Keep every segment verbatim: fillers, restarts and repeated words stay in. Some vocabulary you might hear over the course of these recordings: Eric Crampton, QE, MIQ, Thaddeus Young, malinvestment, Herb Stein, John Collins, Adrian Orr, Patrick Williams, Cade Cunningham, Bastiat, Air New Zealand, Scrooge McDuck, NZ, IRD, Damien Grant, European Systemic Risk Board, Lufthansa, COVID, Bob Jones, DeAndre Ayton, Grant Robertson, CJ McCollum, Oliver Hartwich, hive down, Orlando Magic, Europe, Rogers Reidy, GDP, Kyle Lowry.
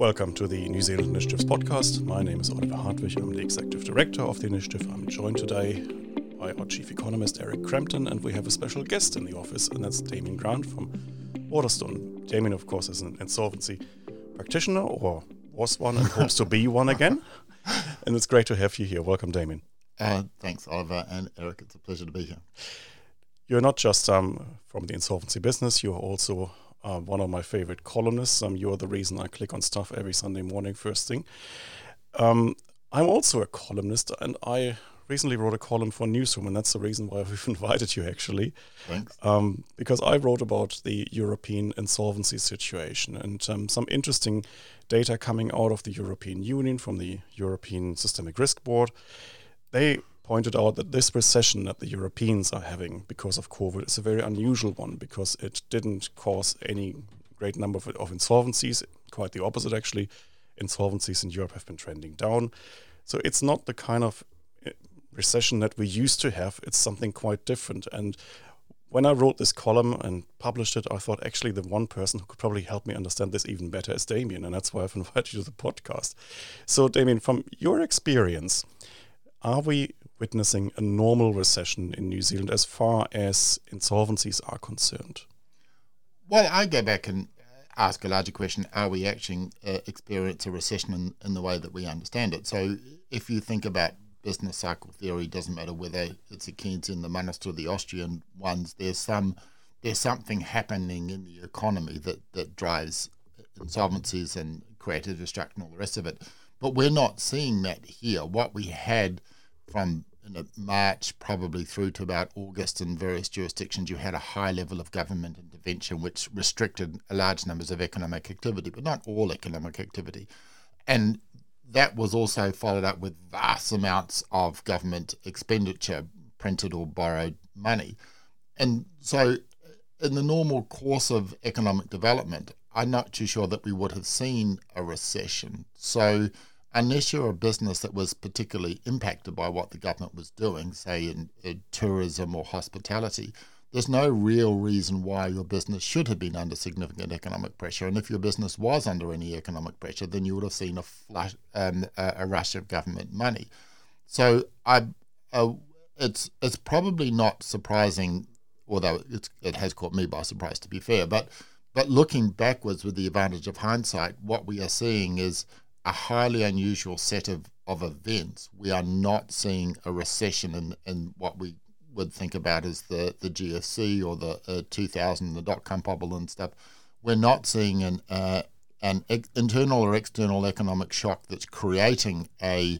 Welcome to the New Zealand Initiative's podcast. My name is Oliver Hartwich. I'm the Executive Director of the Initiative. I'm joined today by our Chief Economist, Eric Crampton, and we have a special guest in the office, and that's Damien Grant from Waterstone. Damien, of course, is an insolvency practitioner, or was one and hopes to be one again. And it's great to have you here. Welcome, Damien. Uh, thanks, Oliver and Eric. It's a pleasure to be here. You're not just um, from the insolvency business, you're also uh, one of my favorite columnists. Um, you're the reason I click on stuff every Sunday morning first thing. Um, I'm also a columnist, and I recently wrote a column for Newsroom, and that's the reason why we've invited you, actually. Thanks. Um, because I wrote about the European insolvency situation and um, some interesting data coming out of the European Union from the European Systemic Risk Board. They pointed out that this recession that the Europeans are having because of COVID is a very unusual one, because it didn't cause any great number of, of insolvencies. Quite the opposite, actually. Insolvencies in Europe have been trending down. So it's not the kind of recession that we used to have. It's something quite different. And when I wrote this column and published it, I thought actually the one person who could probably help me understand this even better is Damien, and that's why I've invited you to the podcast. So Damien, from your experience, are we witnessing a normal recession in New Zealand as far as insolvencies are concerned? Well, I go back and ask a larger question. Are we actually uh, experiencing a recession in, in the way that we understand it? So if you think about business cycle theory, doesn't matter whether it's a Keynesian, the Manister, or the Austrian ones, there's some there's something happening in the economy that, that drives insolvencies and creative destruction, all the rest of it. But we're not seeing that here. What we had from you know, March probably through to about August in various jurisdictions, you had a high level of government intervention which restricted large numbers of economic activity, but not all economic activity. And that was also followed up with vast amounts of government expenditure, printed or borrowed money. And so in the normal course of economic development, I'm not too sure that we would have seen a recession. So unless you're a business that was particularly impacted by what the government was doing, say in, in tourism or hospitality, there's no real reason why your business should have been under significant economic pressure. And if your business was under any economic pressure, then you would have seen a flush, um, a, a rush of government money. So I, uh, it's it's probably not surprising, although it's, it has caught me by surprise, to be fair. But but looking backwards with the advantage of hindsight, what we are seeing is a highly unusual set of, of events. We are not seeing a recession in, in what we would think about as the, the G F C or the uh, two thousand, the dot-com bubble and stuff. We're not seeing an uh, an ex- internal or external economic shock that's creating a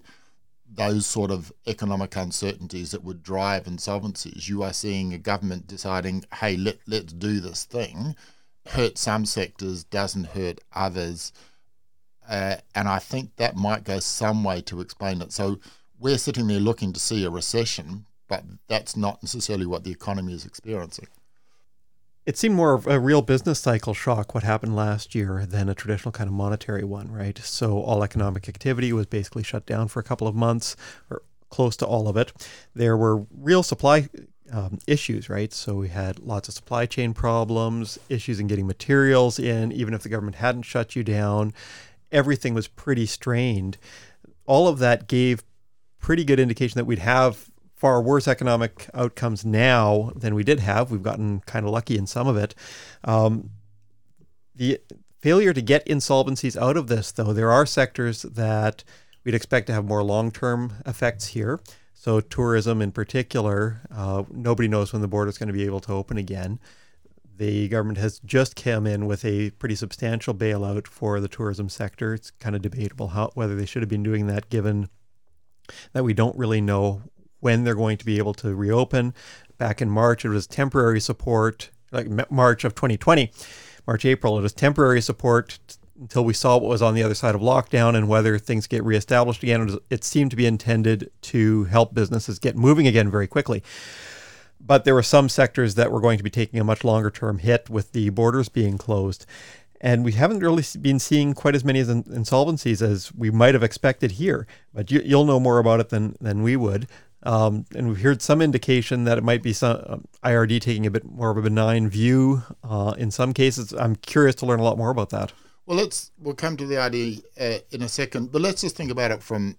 those sort of economic uncertainties that would drive insolvencies. You are seeing a government deciding, hey, let, let's do this thing. Hurt some sectors, doesn't hurt others. Uh, and I think that might go some way to explain it. So we're sitting there looking to see a recession, but that's not necessarily what the economy is experiencing. It seemed more of a real business cycle shock, what happened last year, than a traditional kind of monetary one, right? So all economic activity was basically shut down for a couple of months, or close to all of it. There were real supply um, issues, right? So we had lots of supply chain problems, issues in getting materials in, even if the government hadn't shut you down. Everything was pretty strained. All of that gave pretty good indication that we'd have far worse economic outcomes now than we did have. We've gotten kind of lucky in some of it. Um, the failure to get insolvencies out of this, though, there are sectors that we'd expect to have more long-term effects here. So tourism in particular, uh, nobody knows when the border is going to be able to open again. The government has just come in with a pretty substantial bailout for the tourism sector. It's kind of debatable how, whether they should have been doing that, given that we don't really know when they're going to be able to reopen. Back in March, it was temporary support, like March of twenty twenty, March, April, it was temporary support t- until we saw what was on the other side of lockdown and whether things get reestablished again. It seemed to be intended to help businesses get moving again very quickly. But there were some sectors that were going to be taking a much longer term hit with the borders being closed. And we haven't really been seeing quite as many insolvencies as we might have expected here. But you, you'll know more about it than, than we would. Um, and we've heard some indication that it might be some um, I R D taking a bit more of a benign view uh, in some cases. I'm curious to learn a lot more about that. Well, let's we'll come to the idea uh, in a second, but let's just think about it from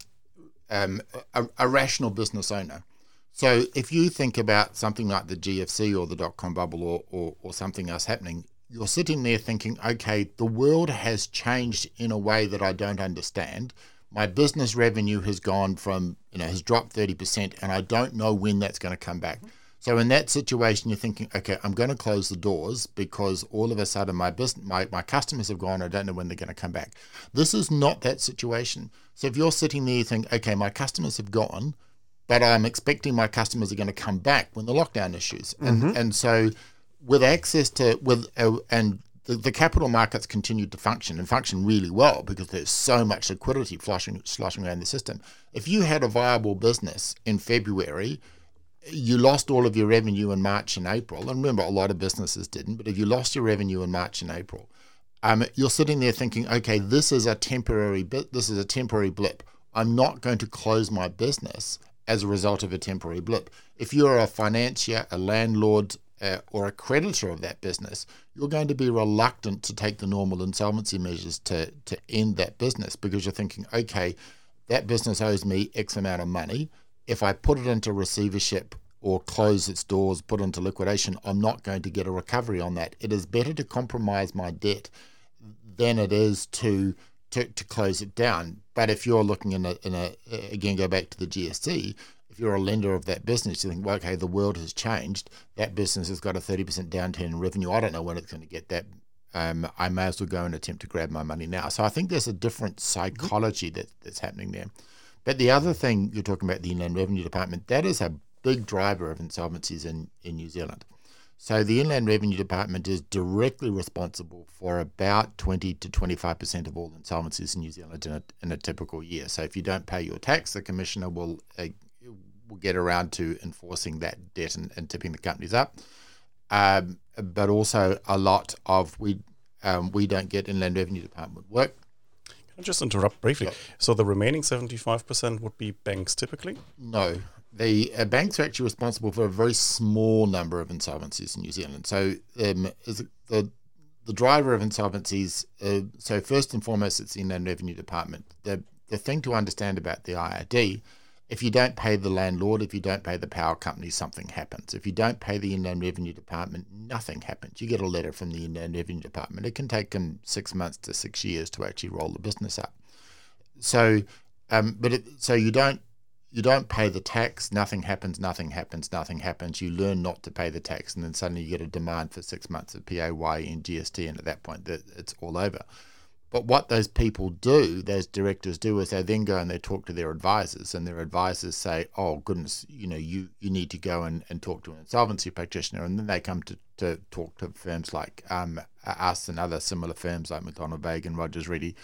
um, a, a rational business owner. So if you think about something like the G F C or the dot-com bubble or, or, or something else happening, you're sitting there thinking, okay, the world has changed in a way that I don't understand. My business revenue has gone from, you know, has dropped thirty percent, and I don't know when that's going to come back. So in that situation, you're thinking, okay, I'm going to close the doors because all of a sudden my business, my, my customers have gone, I don't know when they're going to come back. This is not that situation. So if you're sitting there, you think, okay, my customers have gone, but I'm expecting my customers are going to come back when the lockdown issues. Mm-hmm. And and so with access to, with uh, and the, the capital markets continued to function and function really well because there's so much liquidity flushing, sloshing around the system. If you had a viable business in February, you lost all of your revenue in March and April. And remember, a lot of businesses didn't, but if you lost your revenue in March and April, um, you're sitting there thinking, okay, this is a temporary bit. This is a temporary blip. I'm not going to close my business as a result of a temporary blip. If you're a financier, a landlord, uh, or a creditor of that business, you're going to be reluctant to take the normal insolvency measures to, to end that business because you're thinking, okay, that business owes me X amount of money. If I put it into receivership or close its doors, put into liquidation, I'm not going to get a recovery on that. It is better to compromise my debt than it is to to, to close it down. But if you're looking in a, in a, again, go back to the G S C, if you're a lender of that business, you think, well, okay, the world has changed. That business has got a thirty percent downturn in revenue. I don't know when it's going to get that. Um, I may as well go and attempt to grab my money now. So I think there's a different psychology that, that's happening there. But the other thing you're talking about, the Inland Revenue Department, that is a big driver of insolvencies in, in New Zealand. So the Inland Revenue Department is directly responsible for about twenty to twenty-five percent of all insolvencies in New Zealand in a, in a typical year. So if you don't pay your tax, the commissioner will, uh, will get around to enforcing that debt and, and tipping the companies up. Um, but also a lot of we um, we don't get Inland Revenue Department work. Just interrupt briefly. Yep. So the remaining seventy-five percent would be banks typically? No. The uh, banks are actually responsible for a very small number of insolvencies in New Zealand. So um, is the the driver of insolvencies, uh, so first and foremost, it's the Inland Revenue Department. The, the thing to understand about the I R D, if you don't pay the landlord, if you don't pay the power company, something happens. If you don't pay the Inland Revenue Department, nothing happens. You get a letter from the Inland Revenue Department. It can take them six months to six years to actually roll the business up. So, um, but it, so you don't you don't pay the tax. Nothing happens. Nothing happens. Nothing happens. You learn not to pay the tax, and then suddenly you get a demand for six months of P A Y and G S T, and at that point, that it's all over. But what those people do, those directors do, is they then go and they talk to their advisors, and their advisors say, oh, goodness, you know, you, you need to go and, and talk to an insolvency practitioner. And then they come to, to talk to firms like um, us and other similar firms like McDonald Vague and Rogers Reidy,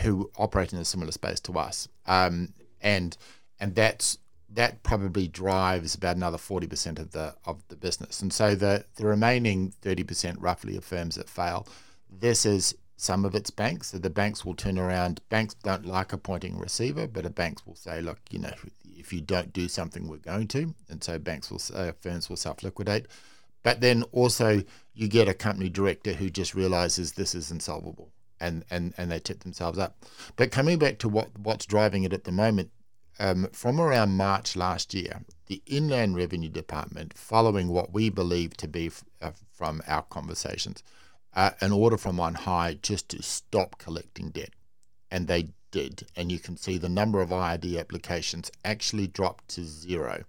who operate in a similar space to us. Um, and and that's that probably drives about another forty percent of the of the business. And so the, the remaining thirty percent roughly of firms that fail, this is some of its banks. So the banks will turn around. Banks don't like appointing a receiver, but the banks will say, look, you know, if you don't do something, we're going to. And so banks will, uh, firms will self-liquidate. But then also you get a company director who just realizes this is insolvable and, and, and they tip themselves up. But coming back to what what's driving it at the moment, um, from around March last year, the Inland Revenue Department, following what we believe to be f- uh, from our conversations, Uh, an order from on high just to stop collecting debt. And they did. And you can see the number of I R D applications actually dropped to zero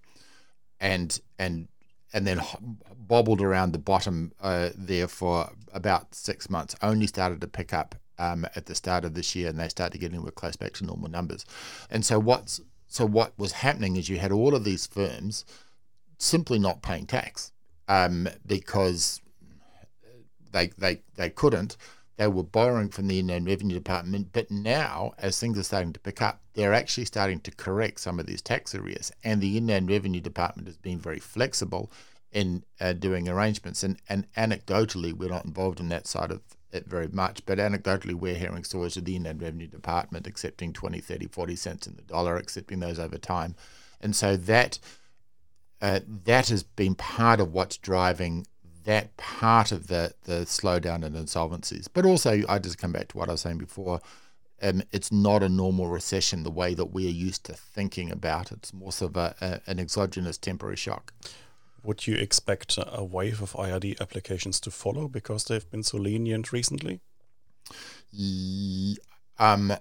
and and and then bobbled around the bottom uh, there for about six months, only started to pick up um, at the start of this year, and they started getting we're close back to normal numbers. And so what's so what was happening is you had all of these firms simply not paying tax um, because... They, they they couldn't. They were borrowing from the Inland Revenue Department, but now, as things are starting to pick up, they're actually starting to correct some of these tax arrears, and the Inland Revenue Department has been very flexible in uh, doing arrangements. And, and anecdotally, we're not involved in that side of it very much, but anecdotally, we're hearing stories of the Inland Revenue Department accepting twenty, thirty, forty cents in the dollar, accepting those over time. And so that uh, that has been part of what's driving that part of the, the slowdown in insolvencies. But also, I just come back to what I was saying before, um, it's not a normal recession the way that we are used to thinking about it. It's more of a, a, an exogenous temporary shock. Would you expect a wave of I R D applications to follow because they've been so lenient recently? Um,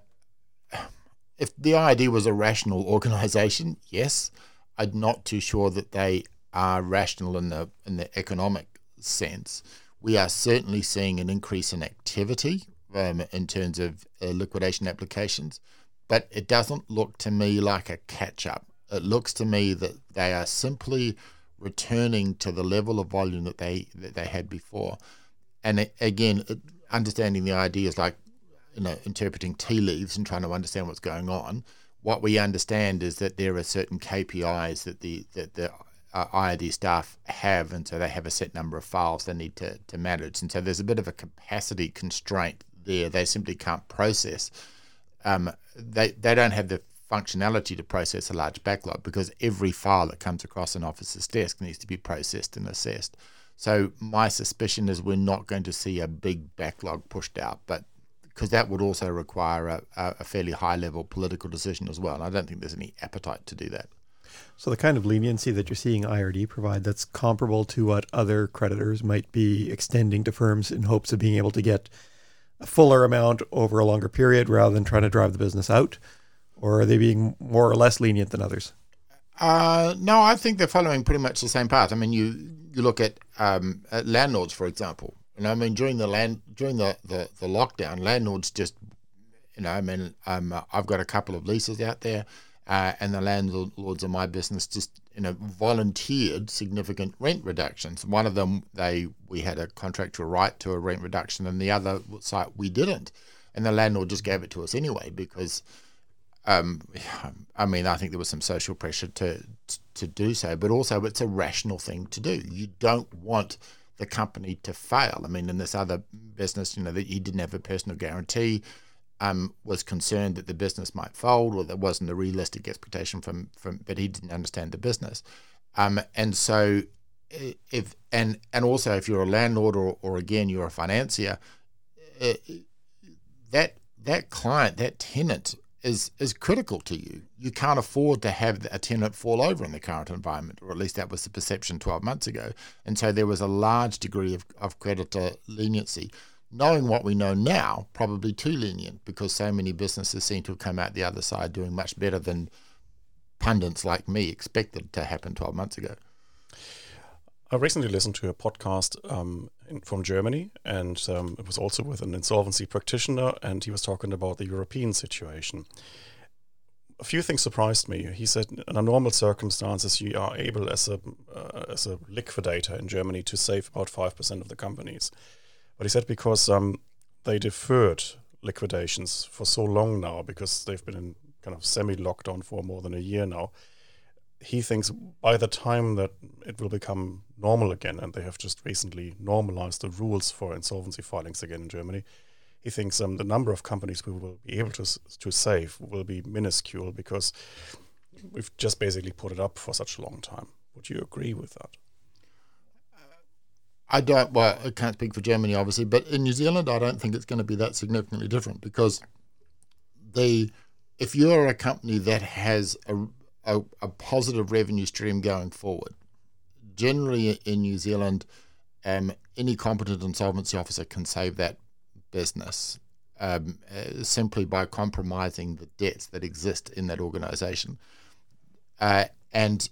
if the I R D was a rational organisation, yes. I'm not too sure that they are rational in the in the economic sense. We are certainly seeing an increase in activity um, in terms of uh, liquidation applications, but it doesn't look to me like a catch-up. It looks to me that they are simply returning to the level of volume that they that they had before. And again, understanding the idea is like, you know, interpreting tea leaves and trying to understand what's going on. What we understand is that there are certain K P Is that the that the uh, I R D staff have, and so they have a set number of files they need to, to manage. And so there's a bit of a capacity constraint there. They simply can't process. Um, they they don't have the functionality to process a large backlog because every file that comes across an officer's desk needs to be processed and assessed. So my suspicion is we're not going to see a big backlog pushed out, but because that would also require a, a fairly high-level political decision as well. And I don't think there's any appetite to do that. So the kind of leniency that you're seeing I R D provide, that's comparable to what other creditors might be extending to firms in hopes of being able to get a fuller amount over a longer period rather than trying to drive the business out? Or are they being more or less lenient than others? Uh, no, I think they're following pretty much the same path. I mean, you, you look at, um, at landlords, for example. You know, I mean, during the land during the, the, the lockdown, landlords just, you know, I mean, um, I've got a couple of leases out there, uh, and the landlords in my business just, you know, volunteered significant rent reductions. One of them, they we had a contractual right to a rent reduction, and the other site we didn't, and the landlord just gave it to us anyway because, um, I mean, I think there was some social pressure to to do so, but also it's a rational thing to do. You don't want the company to fail. I mean, in this other business, you know, that he didn't have a personal guarantee, um, was concerned that the business might fold, or there wasn't a realistic expectation from, from but he didn't understand the business. Um, and so if, and, and also if you're a landlord or, or again, you're a financier, uh, that, that client, that tenant is, is critical to you. You can't afford to have a tenant fall over in the current environment, or at least that was the perception twelve months ago. And so there was a large degree of, of creditor leniency. Knowing what we know now, probably too lenient, because so many businesses seem to have come out the other side doing much better than pundits like me expected to happen twelve months ago. I recently listened to a podcast um, in, from Germany, and um, it was also with an insolvency practitioner, and he was talking about the European situation. A few things surprised me. He said, under normal circumstances, you are able as a uh, as a liquidator in Germany to save about five percent of the companies. But he said because um, they deferred liquidations for so long now, because they've been in kind of semi-lockdown for more than a year now, he thinks by the time that it will become normal again, and they have just recently normalized the rules for insolvency filings again in Germany, he thinks um, the number of companies we will be able to to save will be minuscule because we've just basically put it up for such a long time. Would you agree with that? I don't, well, I can't speak for Germany, obviously, but in New Zealand, I don't think it's going to be that significantly different because the if you're a company that has a A, a positive revenue stream going forward. Generally in New Zealand, um, any competent insolvency officer can save that business um, uh, simply by compromising the debts that exist in that organisation. Uh, and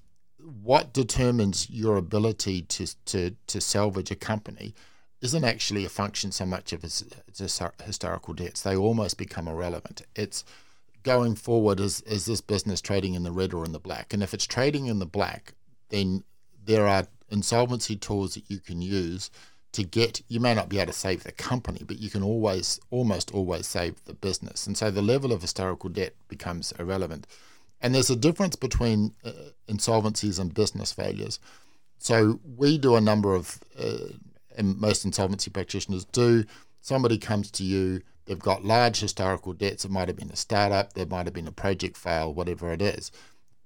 what determines your ability to, to, to salvage a company isn't actually a function so much of its, its historical debts. They almost become irrelevant. It's going forward, is is this business trading in the red or in the black? And if it's trading in the black, then there are insolvency tools that you can use to get, you may not be able to save the company, but you can always, almost always save the business. And so the level of historical debt becomes irrelevant. And there's a difference between uh, insolvencies and business failures. So we do a number of, uh, and most insolvency practitioners do, somebody comes to you, they've got large historical debts. It might have been a startup. There might have been a project fail, whatever it is.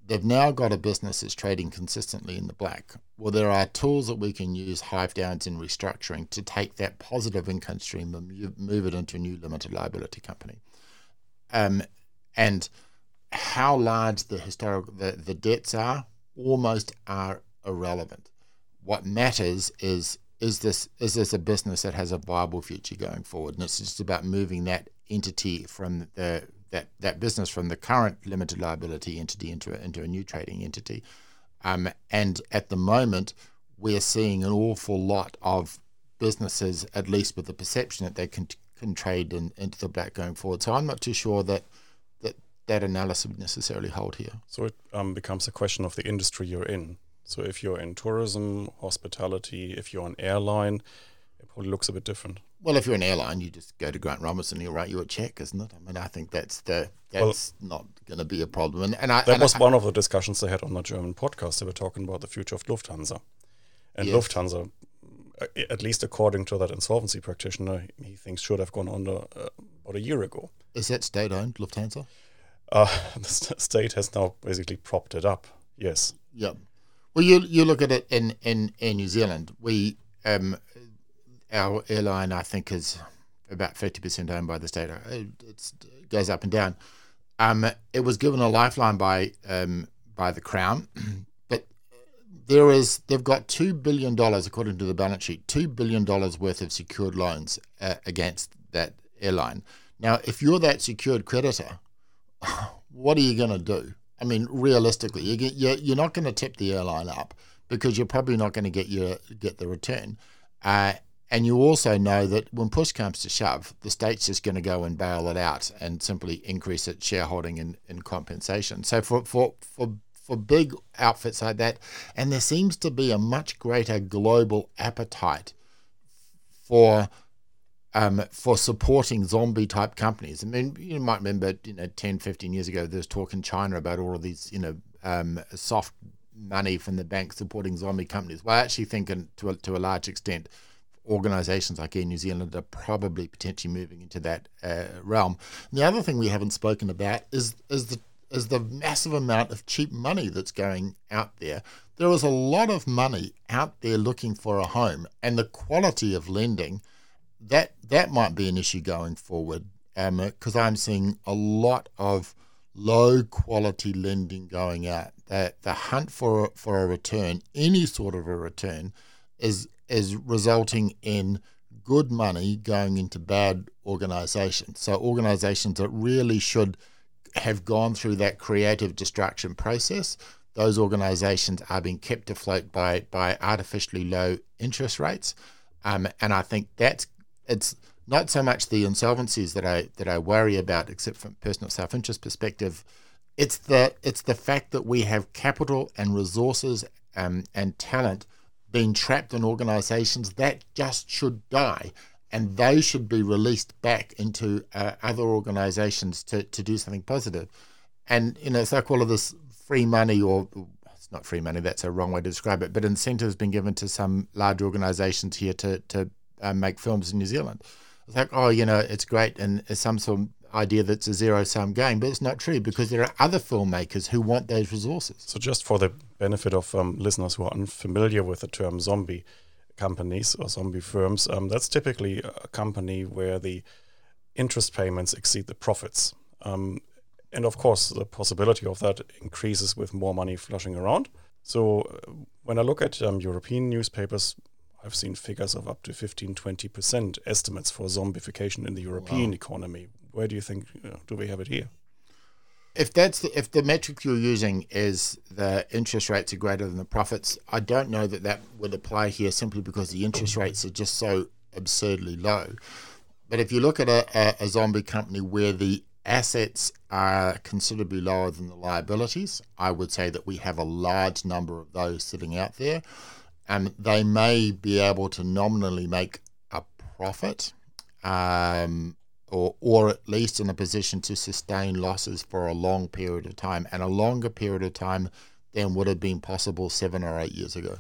they've now got a business that's trading consistently in the black. Well, there are tools that we can use, hive downs and restructuring, to take that positive income stream and move it into a new limited liability company. Um, and how large the historical the, the debts are almost are irrelevant. What matters is is this is this a business that has a viable future going forward? And it's just about moving that entity from the that that business from the current limited liability entity into a, into a new trading entity. Um, and at the moment, we're seeing an awful lot of businesses, at least with the perception that they can can trade in, into the black going forward. So I'm not too sure that that, that analysis would necessarily hold here. So it um, becomes a question of the industry you're in. So if you're in tourism, hospitality, if you're an airline, it probably looks a bit different. Well, if you're an airline, you just go to Grant Robertson, he'll write you a check, isn't it? I mean, I think that's the that's well, not going to be a problem. And, and I, that and was I, one of the discussions they had on the German podcast. They were talking about the future of Lufthansa. And yes. Lufthansa, at least according to that insolvency practitioner, he thinks should have gone under uh, about a year ago. Is that state-owned, Lufthansa? Uh, the state has now basically propped it up, yes. Yeah. Well, you you look at it in, in Air New Zealand. We... Um, Our airline, I think, is about fifty percent owned by the state. It's, it goes up and down. Um, it was given a lifeline by um, by the Crown, but there is they've got two billion dollars, according to the balance sheet, two billion dollars worth of secured loans uh, against that airline. Now, if you're that secured creditor, what are you going to do? I mean, realistically, you get, you're, you're not going to tip the airline up because you're probably not going to get your get the return. Uh, And you also know that when push comes to shove, the state's just going to go and bail it out and simply increase its shareholding in, in compensation. So for, for for for big outfits like that, and there seems to be a much greater global appetite for um, for supporting zombie-type companies. I mean, you might remember, you know, ten, fifteen years ago, there was talk in China about all of these, you know, um, soft money from the bank supporting zombie companies. Well, I actually think in, to a, to a large extent, organisations like Air New Zealand are probably potentially moving into that uh, realm. And the other thing we haven't spoken about is is the is the massive amount of cheap money that's going out there. There is a lot of money out there looking for a home, and the quality of lending, that that might be an issue going forward, because um, I'm seeing a lot of low quality lending going out. The, the hunt for for a return, any sort of a return, is is resulting in good money going into bad organisations. So organisations that really should have gone through that creative destruction process, those organisations are being kept afloat by by artificially low interest rates. Um, and I think that's it's not so much the insolvencies that I that I worry about, except from personal self-interest perspective. It's the it's the fact that we have capital and resources um, and talent being trapped in organisations that just should die, and they should be released back into uh, other organisations to, to do something positive. And, you know, so I call it this free money, or it's not free money, that's a wrong way to describe it, but incentives being given to some large organisations here to, to uh, make films in New Zealand. It's like, oh, you know, it's great, and it's some sort of idea that's a zero-sum game, but it's not true, because there are other filmmakers who want those resources. So just for the benefit of um, listeners who are unfamiliar with the term zombie companies or zombie firms, um, that's typically a company where the interest payments exceed the profits. Um, and of course, the possibility of that increases with more money flushing around. So when I look at um, European newspapers, I've seen figures of up to fifteen, twenty percent estimates for zombification in the European wow. economy. Where do you think, you know, do we have it here? If that's the, if the metric you're using is the interest rates are greater than the profits, I don't know that that would apply here, simply because the interest rates are just so absurdly low. But if you look at a, a, a zombie company where the assets are considerably lower than the liabilities, I would say that we have a large number of those sitting out there. Um, they may be able to nominally make a profit, um, or or at least in a position to sustain losses for a long period of time, and a longer period of time than would have been possible seven or eight years ago.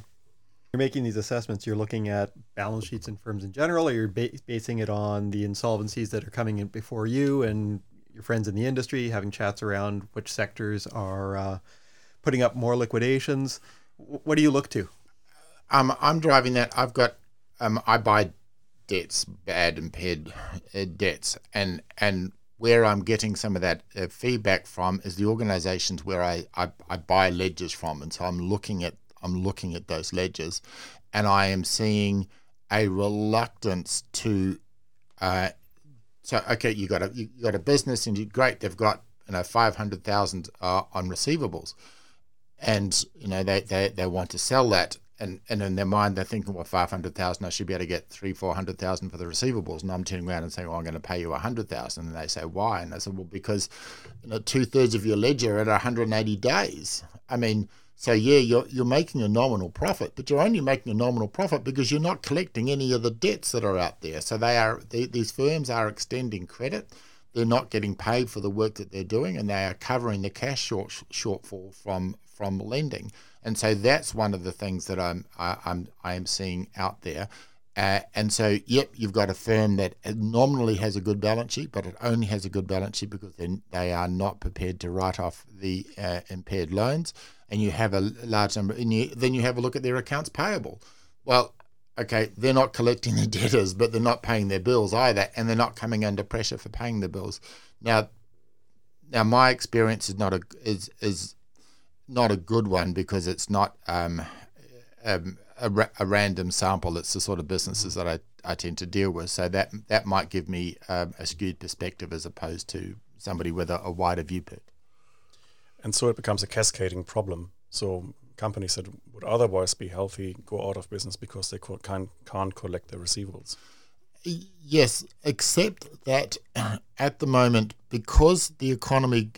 You're making these assessments, you're looking at balance sheets in firms in general, or you're ba- basing it on the insolvencies that are coming in before you and your friends in the industry, having chats around which sectors are uh, putting up more liquidations? What do you look to? Um, I'm driving that. I've got, um, I buy debts, bad impaired uh, debts, and and where I'm getting some of that uh, feedback from is the organisations where I, I I buy ledgers from, and so I'm looking at I'm looking at those ledgers, and I am seeing a reluctance to. Uh, so okay, you got a you got a business, and you great, they've got you know five hundred thousand uh, on receivables, and you know they they, they want to sell that. And and in their mind, they're thinking, well, five hundred thousand dollars, I should be able to get three, four hundred thousand dollars for the receivables. And I'm turning around and saying, well, I'm going to pay you one hundred thousand dollars. And they say, why? And I said, well, because you know, two-thirds of your ledger are at one hundred eighty days. I mean, so, yeah, you're you're making a nominal profit, but you're only making a nominal profit because you're not collecting any of the debts that are out there. So they are they, these firms are extending credit. They're not getting paid for the work that they're doing, and they are covering the cash short, shortfall from from lending. And so that's one of the things that I'm I, I'm I am seeing out there, uh, and so yep, you've got a firm that nominally has a good balance sheet, but it only has a good balance sheet because then they are not prepared to write off the uh, impaired loans, and you have a large number. And you, then you have a look at their accounts payable. Well, okay, they're not collecting the debtors, but they're not paying their bills either, and they're not coming under pressure for paying the bills. Now, now my experience is not a is is. not a good one because it's not um, um, a, ra- a random sample. It's the sort of businesses that I, I tend to deal with. So that that might give me um, a skewed perspective as opposed to somebody with a, a wider viewpoint. And so it becomes a cascading problem. So companies that would otherwise be healthy go out of business because they co- can't, can't collect their receivables. Yes, except that at the moment, because the economy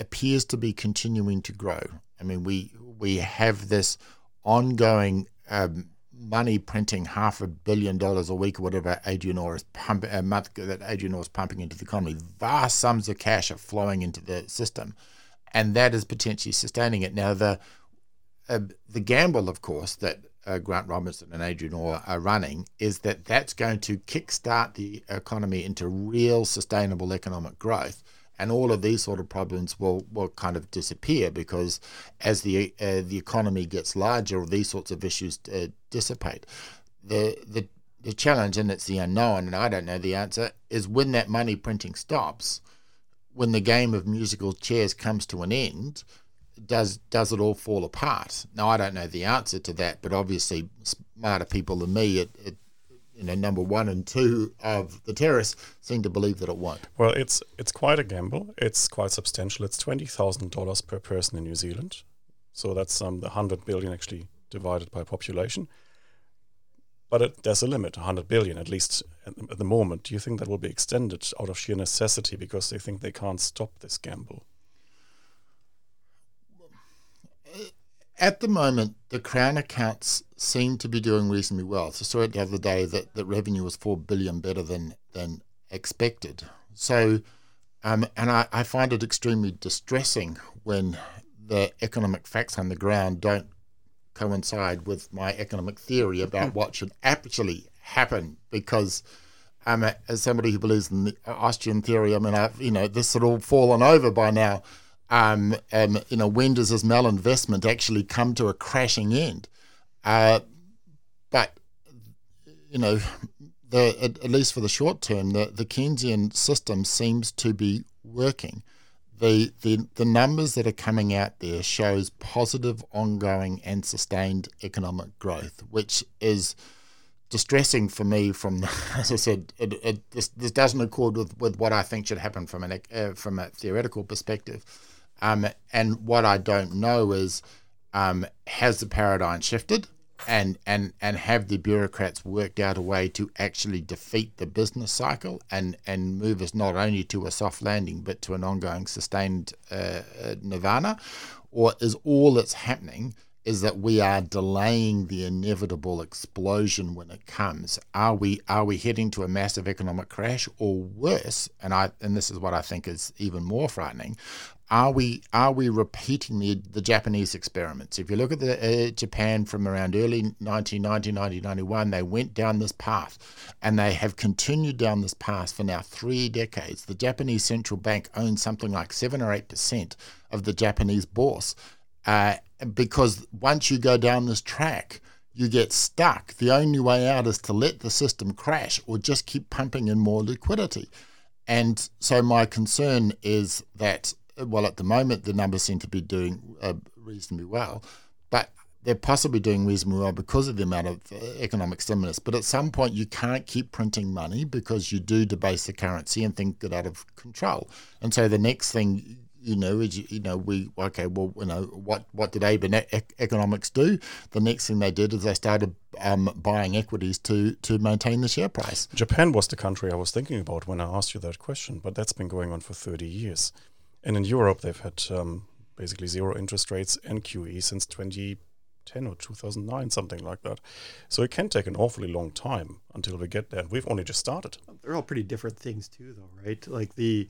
appears to be continuing to grow, I mean, we we have this ongoing um, money printing half a billion dollars a week or whatever Adrian Orr is pump, a month that Adrian Orr is pumping into the economy. Vast sums of cash are flowing into the system, and that is potentially sustaining it. Now, the uh, the gamble, of course, that uh, Grant Robertson and Adrian Orr are running is that that's going to kickstart the economy into real sustainable economic growth. And all of these sort of problems will, will kind of disappear because as the uh, the economy gets larger, these sorts of issues uh, dissipate. The, the the challenge, and it's the unknown, and I don't know the answer, is when that money printing stops, when the game of musical chairs comes to an end, does does it all fall apart? Now, I don't know the answer to that, but obviously smarter people than me, it, it you know, number one and two of the terrorists seem to believe that it won't. Well, it's it's quite a gamble. It's quite substantial. It's twenty thousand dollars per person in New Zealand. So that's um, the one hundred billion actually divided by population. But it, there's a limit, one hundred billion, at least at, at the moment. Do you think that will be extended out of sheer necessity because they think they can't stop this gamble? At the moment, the Crown accounts seem to be doing reasonably well. So I saw it the other day that the revenue was four billion dollars better than, than expected. So, um, and I, I find it extremely distressing when the economic facts on the ground don't coincide with my economic theory about what should actually happen. Because um, as somebody who believes in the Austrian theory, I mean, I've, you know, this had all fallen over by now. Um, um, you know, when does this malinvestment actually come to a crashing end? Uh, but, you know, the, at, at least for the short term, the, the Keynesian system seems to be working. The, the the numbers that are coming out there shows positive, ongoing and sustained economic growth, which is distressing for me from, as I said, it, it, this, this doesn't accord with, with what I think should happen from, an, uh, from a theoretical perspective. Um, and what I don't know is, um, has the paradigm shifted, and, and, and have the bureaucrats worked out a way to actually defeat the business cycle and, and move us not only to a soft landing but to an ongoing sustained uh, nirvana? Or is all that's happening is that we are delaying the inevitable explosion when it comes? Are we are we heading to a massive economic crash, or worse? And I and this is what I think is even more frightening. Are we are we repeating the the Japanese experiments? If you look at the uh, Japan from around early nineteen ninety, nineteen ninety-one, they went down this path, and they have continued down this path for now three decades. The Japanese central bank owns something like seven or eight percent of the Japanese bourse. uh, because once you go down this track, you get stuck. The only way out is to let the system crash or just keep pumping in more liquidity. And so my concern is that, well, at the moment, the numbers seem to be doing uh, reasonably well, but they're possibly doing reasonably well because of the amount of uh, economic stimulus. But at some point, you can't keep printing money because you do debase the currency and things get out of control. And so the next thing, you know, is, you know, we, okay, well, you know, what, what did Abe and economics do? The next thing they did is they started um, buying equities to, to maintain the share price. Japan was the country I was thinking about when I asked you that question, but that's been going on for thirty years. And in Europe, they've had um, basically zero interest rates and Q E since twenty ten or two thousand nine, something like that. So it can take an awfully long time until we get there. We've only just started. They're all pretty different things too, though, right? Like the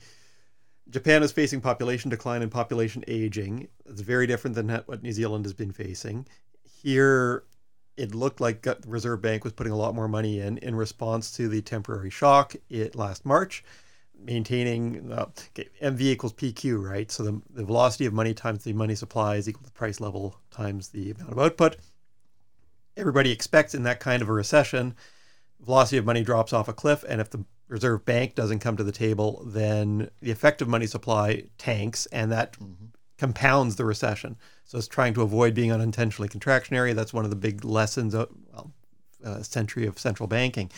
Japan is facing population decline and population aging. It's very different than what New Zealand has been facing. Here, it looked like the Reserve Bank was putting a lot more money in in response to the temporary shock it last March. Maintaining uh, okay, M V equals P Q, right? So the, the velocity of money times the money supply is equal to the price level times the amount of output. Everybody expects in that kind of a recession, velocity of money drops off a cliff, and if the Reserve Bank doesn't come to the table, then the effective money supply tanks, and that mm-hmm. compounds the recession. So it's trying to avoid being unintentionally contractionary. That's one of the big lessons of well, a century of central banking.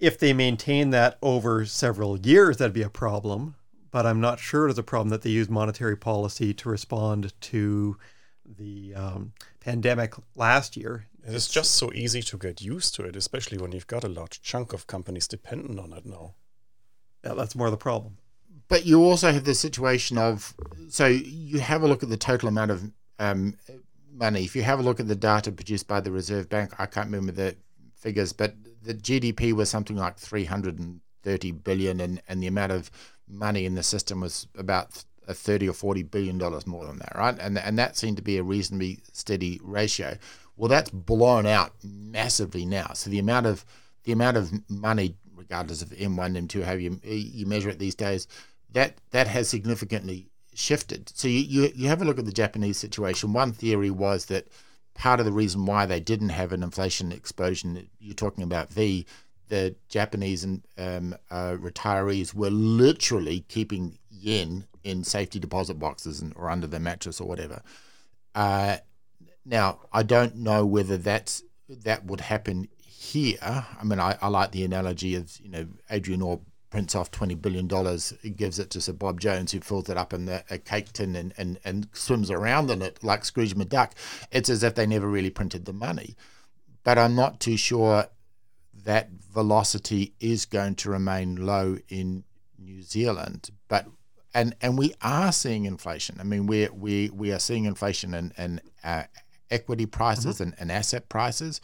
If they maintain that over several years, that'd be a problem, but I'm not sure it's a problem that they use monetary policy to respond to the um, pandemic last year. It's, it's just so easy to get used to it, especially when you've got a large chunk of companies dependent on it now. Yeah, that's more the problem. But you also have the situation of, so you have a look at the total amount of um, money. If you have a look at the data produced by the Reserve Bank, I can't remember the figures, but the G D P was something like three hundred thirty billion dollars, and, and the amount of money in the system was about thirty or forty billion dollars more than that, right? And and that seemed to be a reasonably steady ratio. Well, that's blown out massively now. So the amount of the amount of money, regardless of M one, M two, how you you measure it these days, that that has significantly shifted. So you, you, you have a look at the Japanese situation. One theory was that part of the reason why they didn't have an inflation explosion, you're talking about V, the Japanese um, uh, retirees were literally keeping yen in safety deposit boxes and, or under their mattress or whatever. Uh, now, I don't know whether that's, that would happen here. I mean, I, I like the analogy of, you know, Adrian Orr prints off twenty billion dollars, gives it to Sir Bob Jones, who fills it up in the, a cake tin and, and, and swims around in it like Scrooge McDuck. It's as if they never really printed the money. But I'm not too sure that velocity is going to remain low in New Zealand. But and and we are seeing inflation. I mean, we we we are seeing inflation in, in uh, equity prices mm-hmm. and, and asset prices.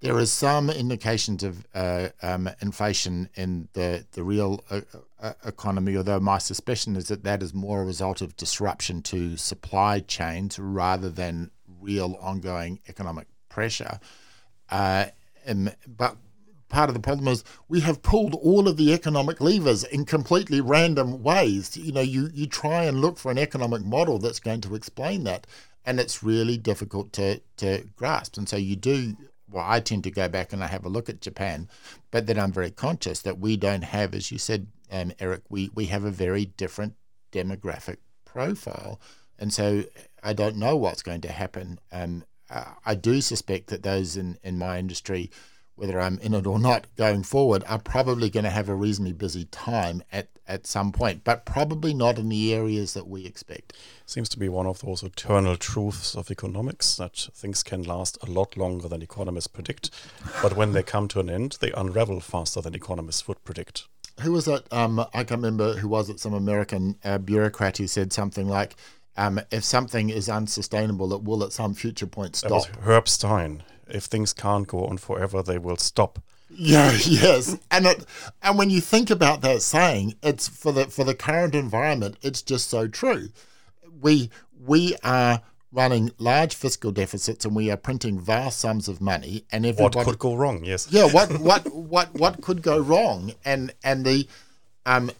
There is some indications of uh, um, inflation in the, the real uh, uh, economy, although my suspicion is that that is more a result of disruption to supply chains rather than real ongoing economic pressure. Uh, and, but part of the problem is we have pulled all of the economic levers in completely random ways. You know, you, you try and look for an economic model that's going to explain that, and it's really difficult to, to grasp. And so you do... Well, I tend to go back and I have a look at Japan, but then I'm very conscious that we don't have, as you said, um, Eric, we, we have a very different demographic profile. And so I don't know what's going to happen. Um, I do suspect that those in, in my industry, whether I'm in it or not going forward, are probably going to have a reasonably busy time at, at some point, but probably not in the areas that we expect. Seems to be one of those eternal truths of economics, that things can last a lot longer than economists predict, but when they come to an end, they unravel faster than economists would predict. Who was that? Um, I can't remember who was it, some American uh, bureaucrat who said something like, um, if something is unsustainable, it will at some future point stop. That was Herb Stein. If things can't go on forever, they will stop. Yeah, yes, and it, and when you think about that saying, it's for the for the current environment, it's just so true. We we are running large fiscal deficits, and we are printing vast sums of money. And everybody, what could go wrong? Yes. Yeah. What what what what could go wrong? And and the um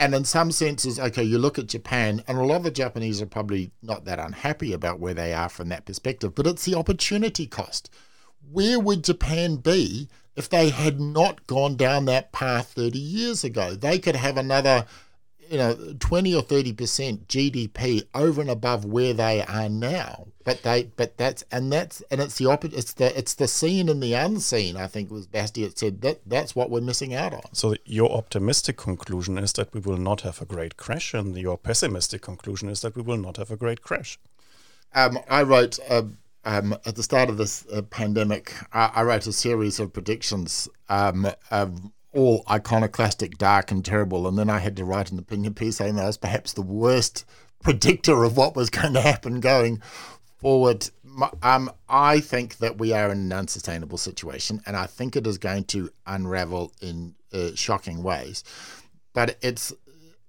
And in some senses, okay, you look at Japan, and a lot of the Japanese are probably not that unhappy about where they are from that perspective, but it's the opportunity cost. Where would Japan be if they had not gone down that path thirty years ago? They could have another, you know, twenty or thirty percent G D P over and above where they are now. But they, but that's, and that's, and it's the, it's the, it's the seen and the unseen, I think was Bastiat said, that that's what we're missing out on. So your optimistic conclusion is that we will not have a great crash, and your pessimistic conclusion is that we will not have a great crash. Um, I wrote, uh, um, at the start of this uh, pandemic, I, I wrote a series of predictions, um, um, all iconoclastic, dark and terrible, and then I had to write an opinion piece saying that I was perhaps the worst predictor of what was going to happen going forward. Um, I think that we are in an unsustainable situation, and I think it is going to unravel in uh, shocking ways. But it's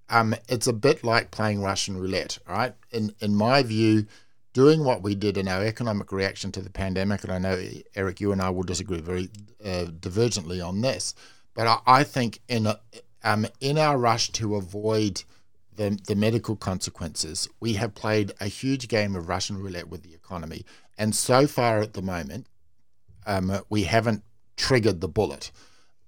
um, it's a bit like playing Russian roulette, right? In in my view, doing what we did in our economic reaction to the pandemic, and I know, Eric, you and I will disagree very uh, divergently on this, but I, I think in a, um, in our rush to avoid the, the medical consequences, we have played a huge game of Russian roulette with the economy. And so far at the moment, um, we haven't triggered the bullet.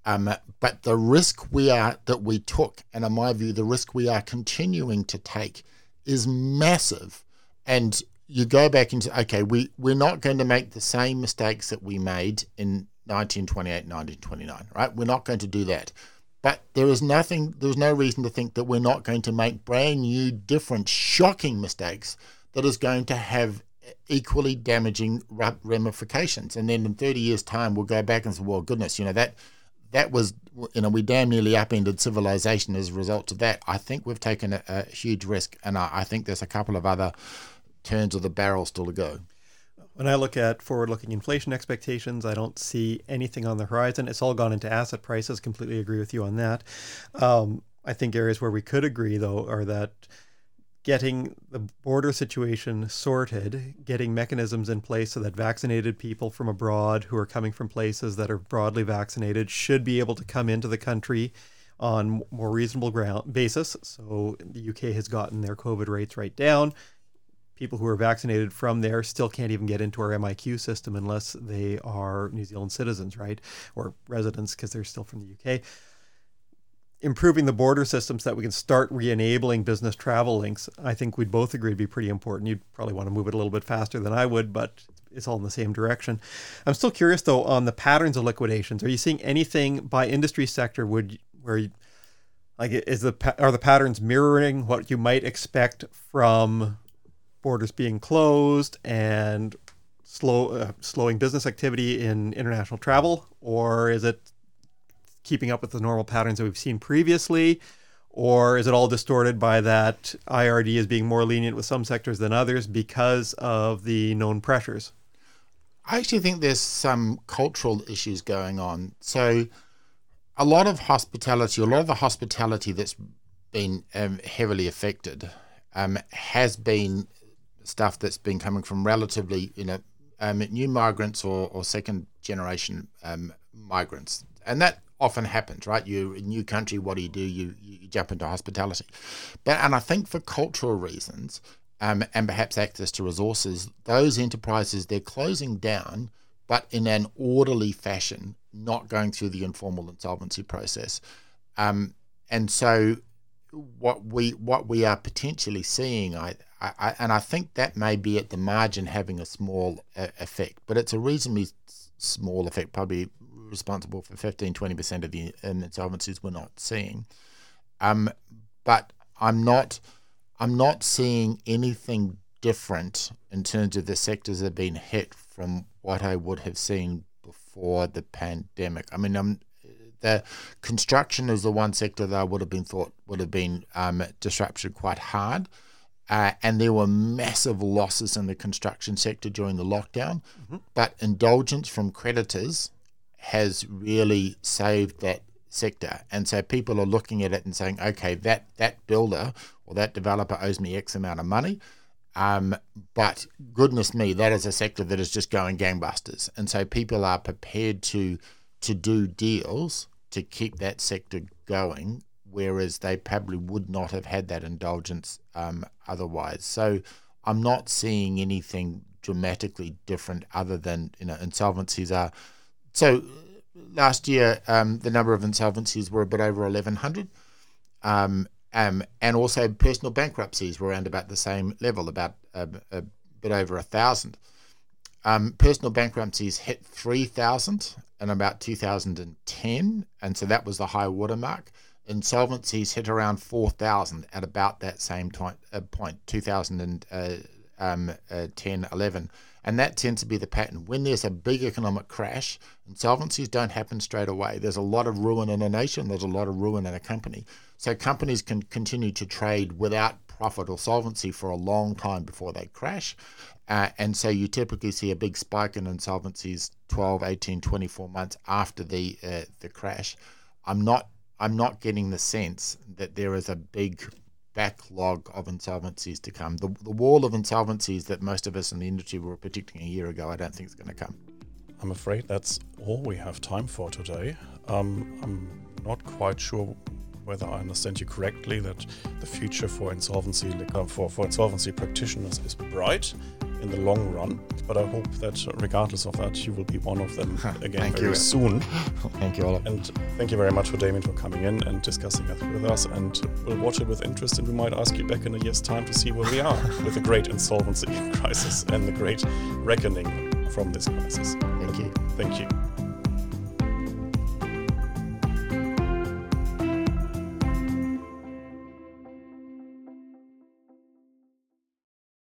Um, but the risk we are that we took, and in my view, the risk we are continuing to take, is massive. And you go back into, okay, we, we're not going to make the same mistakes that we made in nineteen twenty-eight, nineteen twenty-nine, right? We're not going to do that. But there is nothing, there's no reason to think that we're not going to make brand new, different, shocking mistakes that is going to have equally damaging ramifications. And then in thirty years' time, we'll go back and say, well, goodness, you know, that that was, you know, we damn nearly upended civilization as a result of that. I think we've taken a, a huge risk, and I, I think there's a couple of other turns of the barrel still to go. When I look at forward-looking inflation expectations, I don't see anything on the horizon. It's all gone into asset prices. Completely agree with you on that. Um, I think areas where we could agree, though, are that getting the border situation sorted, getting mechanisms in place so that vaccinated people from abroad who are coming from places that are broadly vaccinated should be able to come into the country on more reasonable ground basis. So the U K has gotten their COVID rates right down. People who are vaccinated from there still can't even get into our M I Q system unless they are New Zealand citizens, right? Or residents, because they're still from the U K. Improving the border system so that we can start re-enabling business travel links, I think we'd both agree would be pretty important. You'd probably want to move it a little bit faster than I would, but it's all in the same direction. I'm still curious, though, on the patterns of liquidations. Are you seeing anything by industry sector would where you, like, is the are the patterns mirroring what you might expect from borders being closed and slow, uh, slowing business activity in international travel? Or is it keeping up with the normal patterns that we've seen previously? Or is it all distorted by that I R D as being more lenient with some sectors than others because of the known pressures? I actually think there's some cultural issues going on. So a lot of hospitality, a lot of the hospitality that's been um, heavily affected um, has been stuff that's been coming from relatively, you know, um, new migrants or, or second generation um, migrants. And that often happens, right? You're in a new country, what do you do? You, you jump into hospitality. But, and I think for cultural reasons um, and perhaps access to resources, those enterprises, they're closing down, but in an orderly fashion, not going through the informal insolvency process. Um, and so what we, what we are potentially seeing, I, I, and I think that may be at the margin having a small uh, effect, but it's a reasonably small effect, probably responsible for fifteen, twenty percent of the insolvencies we're not seeing. Um, but I'm not, I'm not seeing anything different in terms of the sectors that have been hit from what I would have seen before the pandemic. I mean, I'm, the construction is the one sector that I would have been thought would have been um, disrupted quite hard. Uh, and there were massive losses in the construction sector during the lockdown. Mm-hmm. But indulgence from creditors has really saved that sector. And so people are looking at it and saying, okay, that, that builder or that developer owes me X amount of money. Um, but goodness me, that is a sector that is just going gangbusters. And so people are prepared to to do deals to keep that sector going whereas they probably would not have had that indulgence um, otherwise. So I'm not seeing anything dramatically different other than, you know, insolvencies are. So last year, um, the number of insolvencies were a bit over eleven hundred. Um, um, and also personal bankruptcies were around about the same level, about a, a bit over one thousand. Um, personal bankruptcies hit three thousand in about two thousand ten, and so that was the high watermark. Insolvencies hit around four thousand at about that same time, uh, point, two thousand ten, eleven. And that tends to be the pattern. When there's a big economic crash, insolvencies don't happen straight away. There's a lot of ruin in a nation. There's a lot of ruin in a company. So companies can continue to trade without profit or solvency for a long time before they crash. Uh, and so you typically see a big spike in insolvencies twelve, eighteen, twenty-four months after the uh, the crash. I'm not I'm not getting the sense that there is a big backlog of insolvencies to come. The, the wall of insolvencies that most of us in the industry were predicting a year ago, I don't think is going to come. I'm afraid that's all we have time for today. Um, I'm not quite sure whether I understand you correctly, that the future for insolvency uh, for, for insolvency practitioners is bright in the long run. But I hope that regardless of that, you will be one of them again thank very you. soon. Thank you, Oliver. And thank you very much for Damien for coming in and discussing that with us. And we'll watch it with interest, and we might ask you back in a year's time to see where we are with the great insolvency crisis and the great reckoning from this crisis. Thank you. Thank you.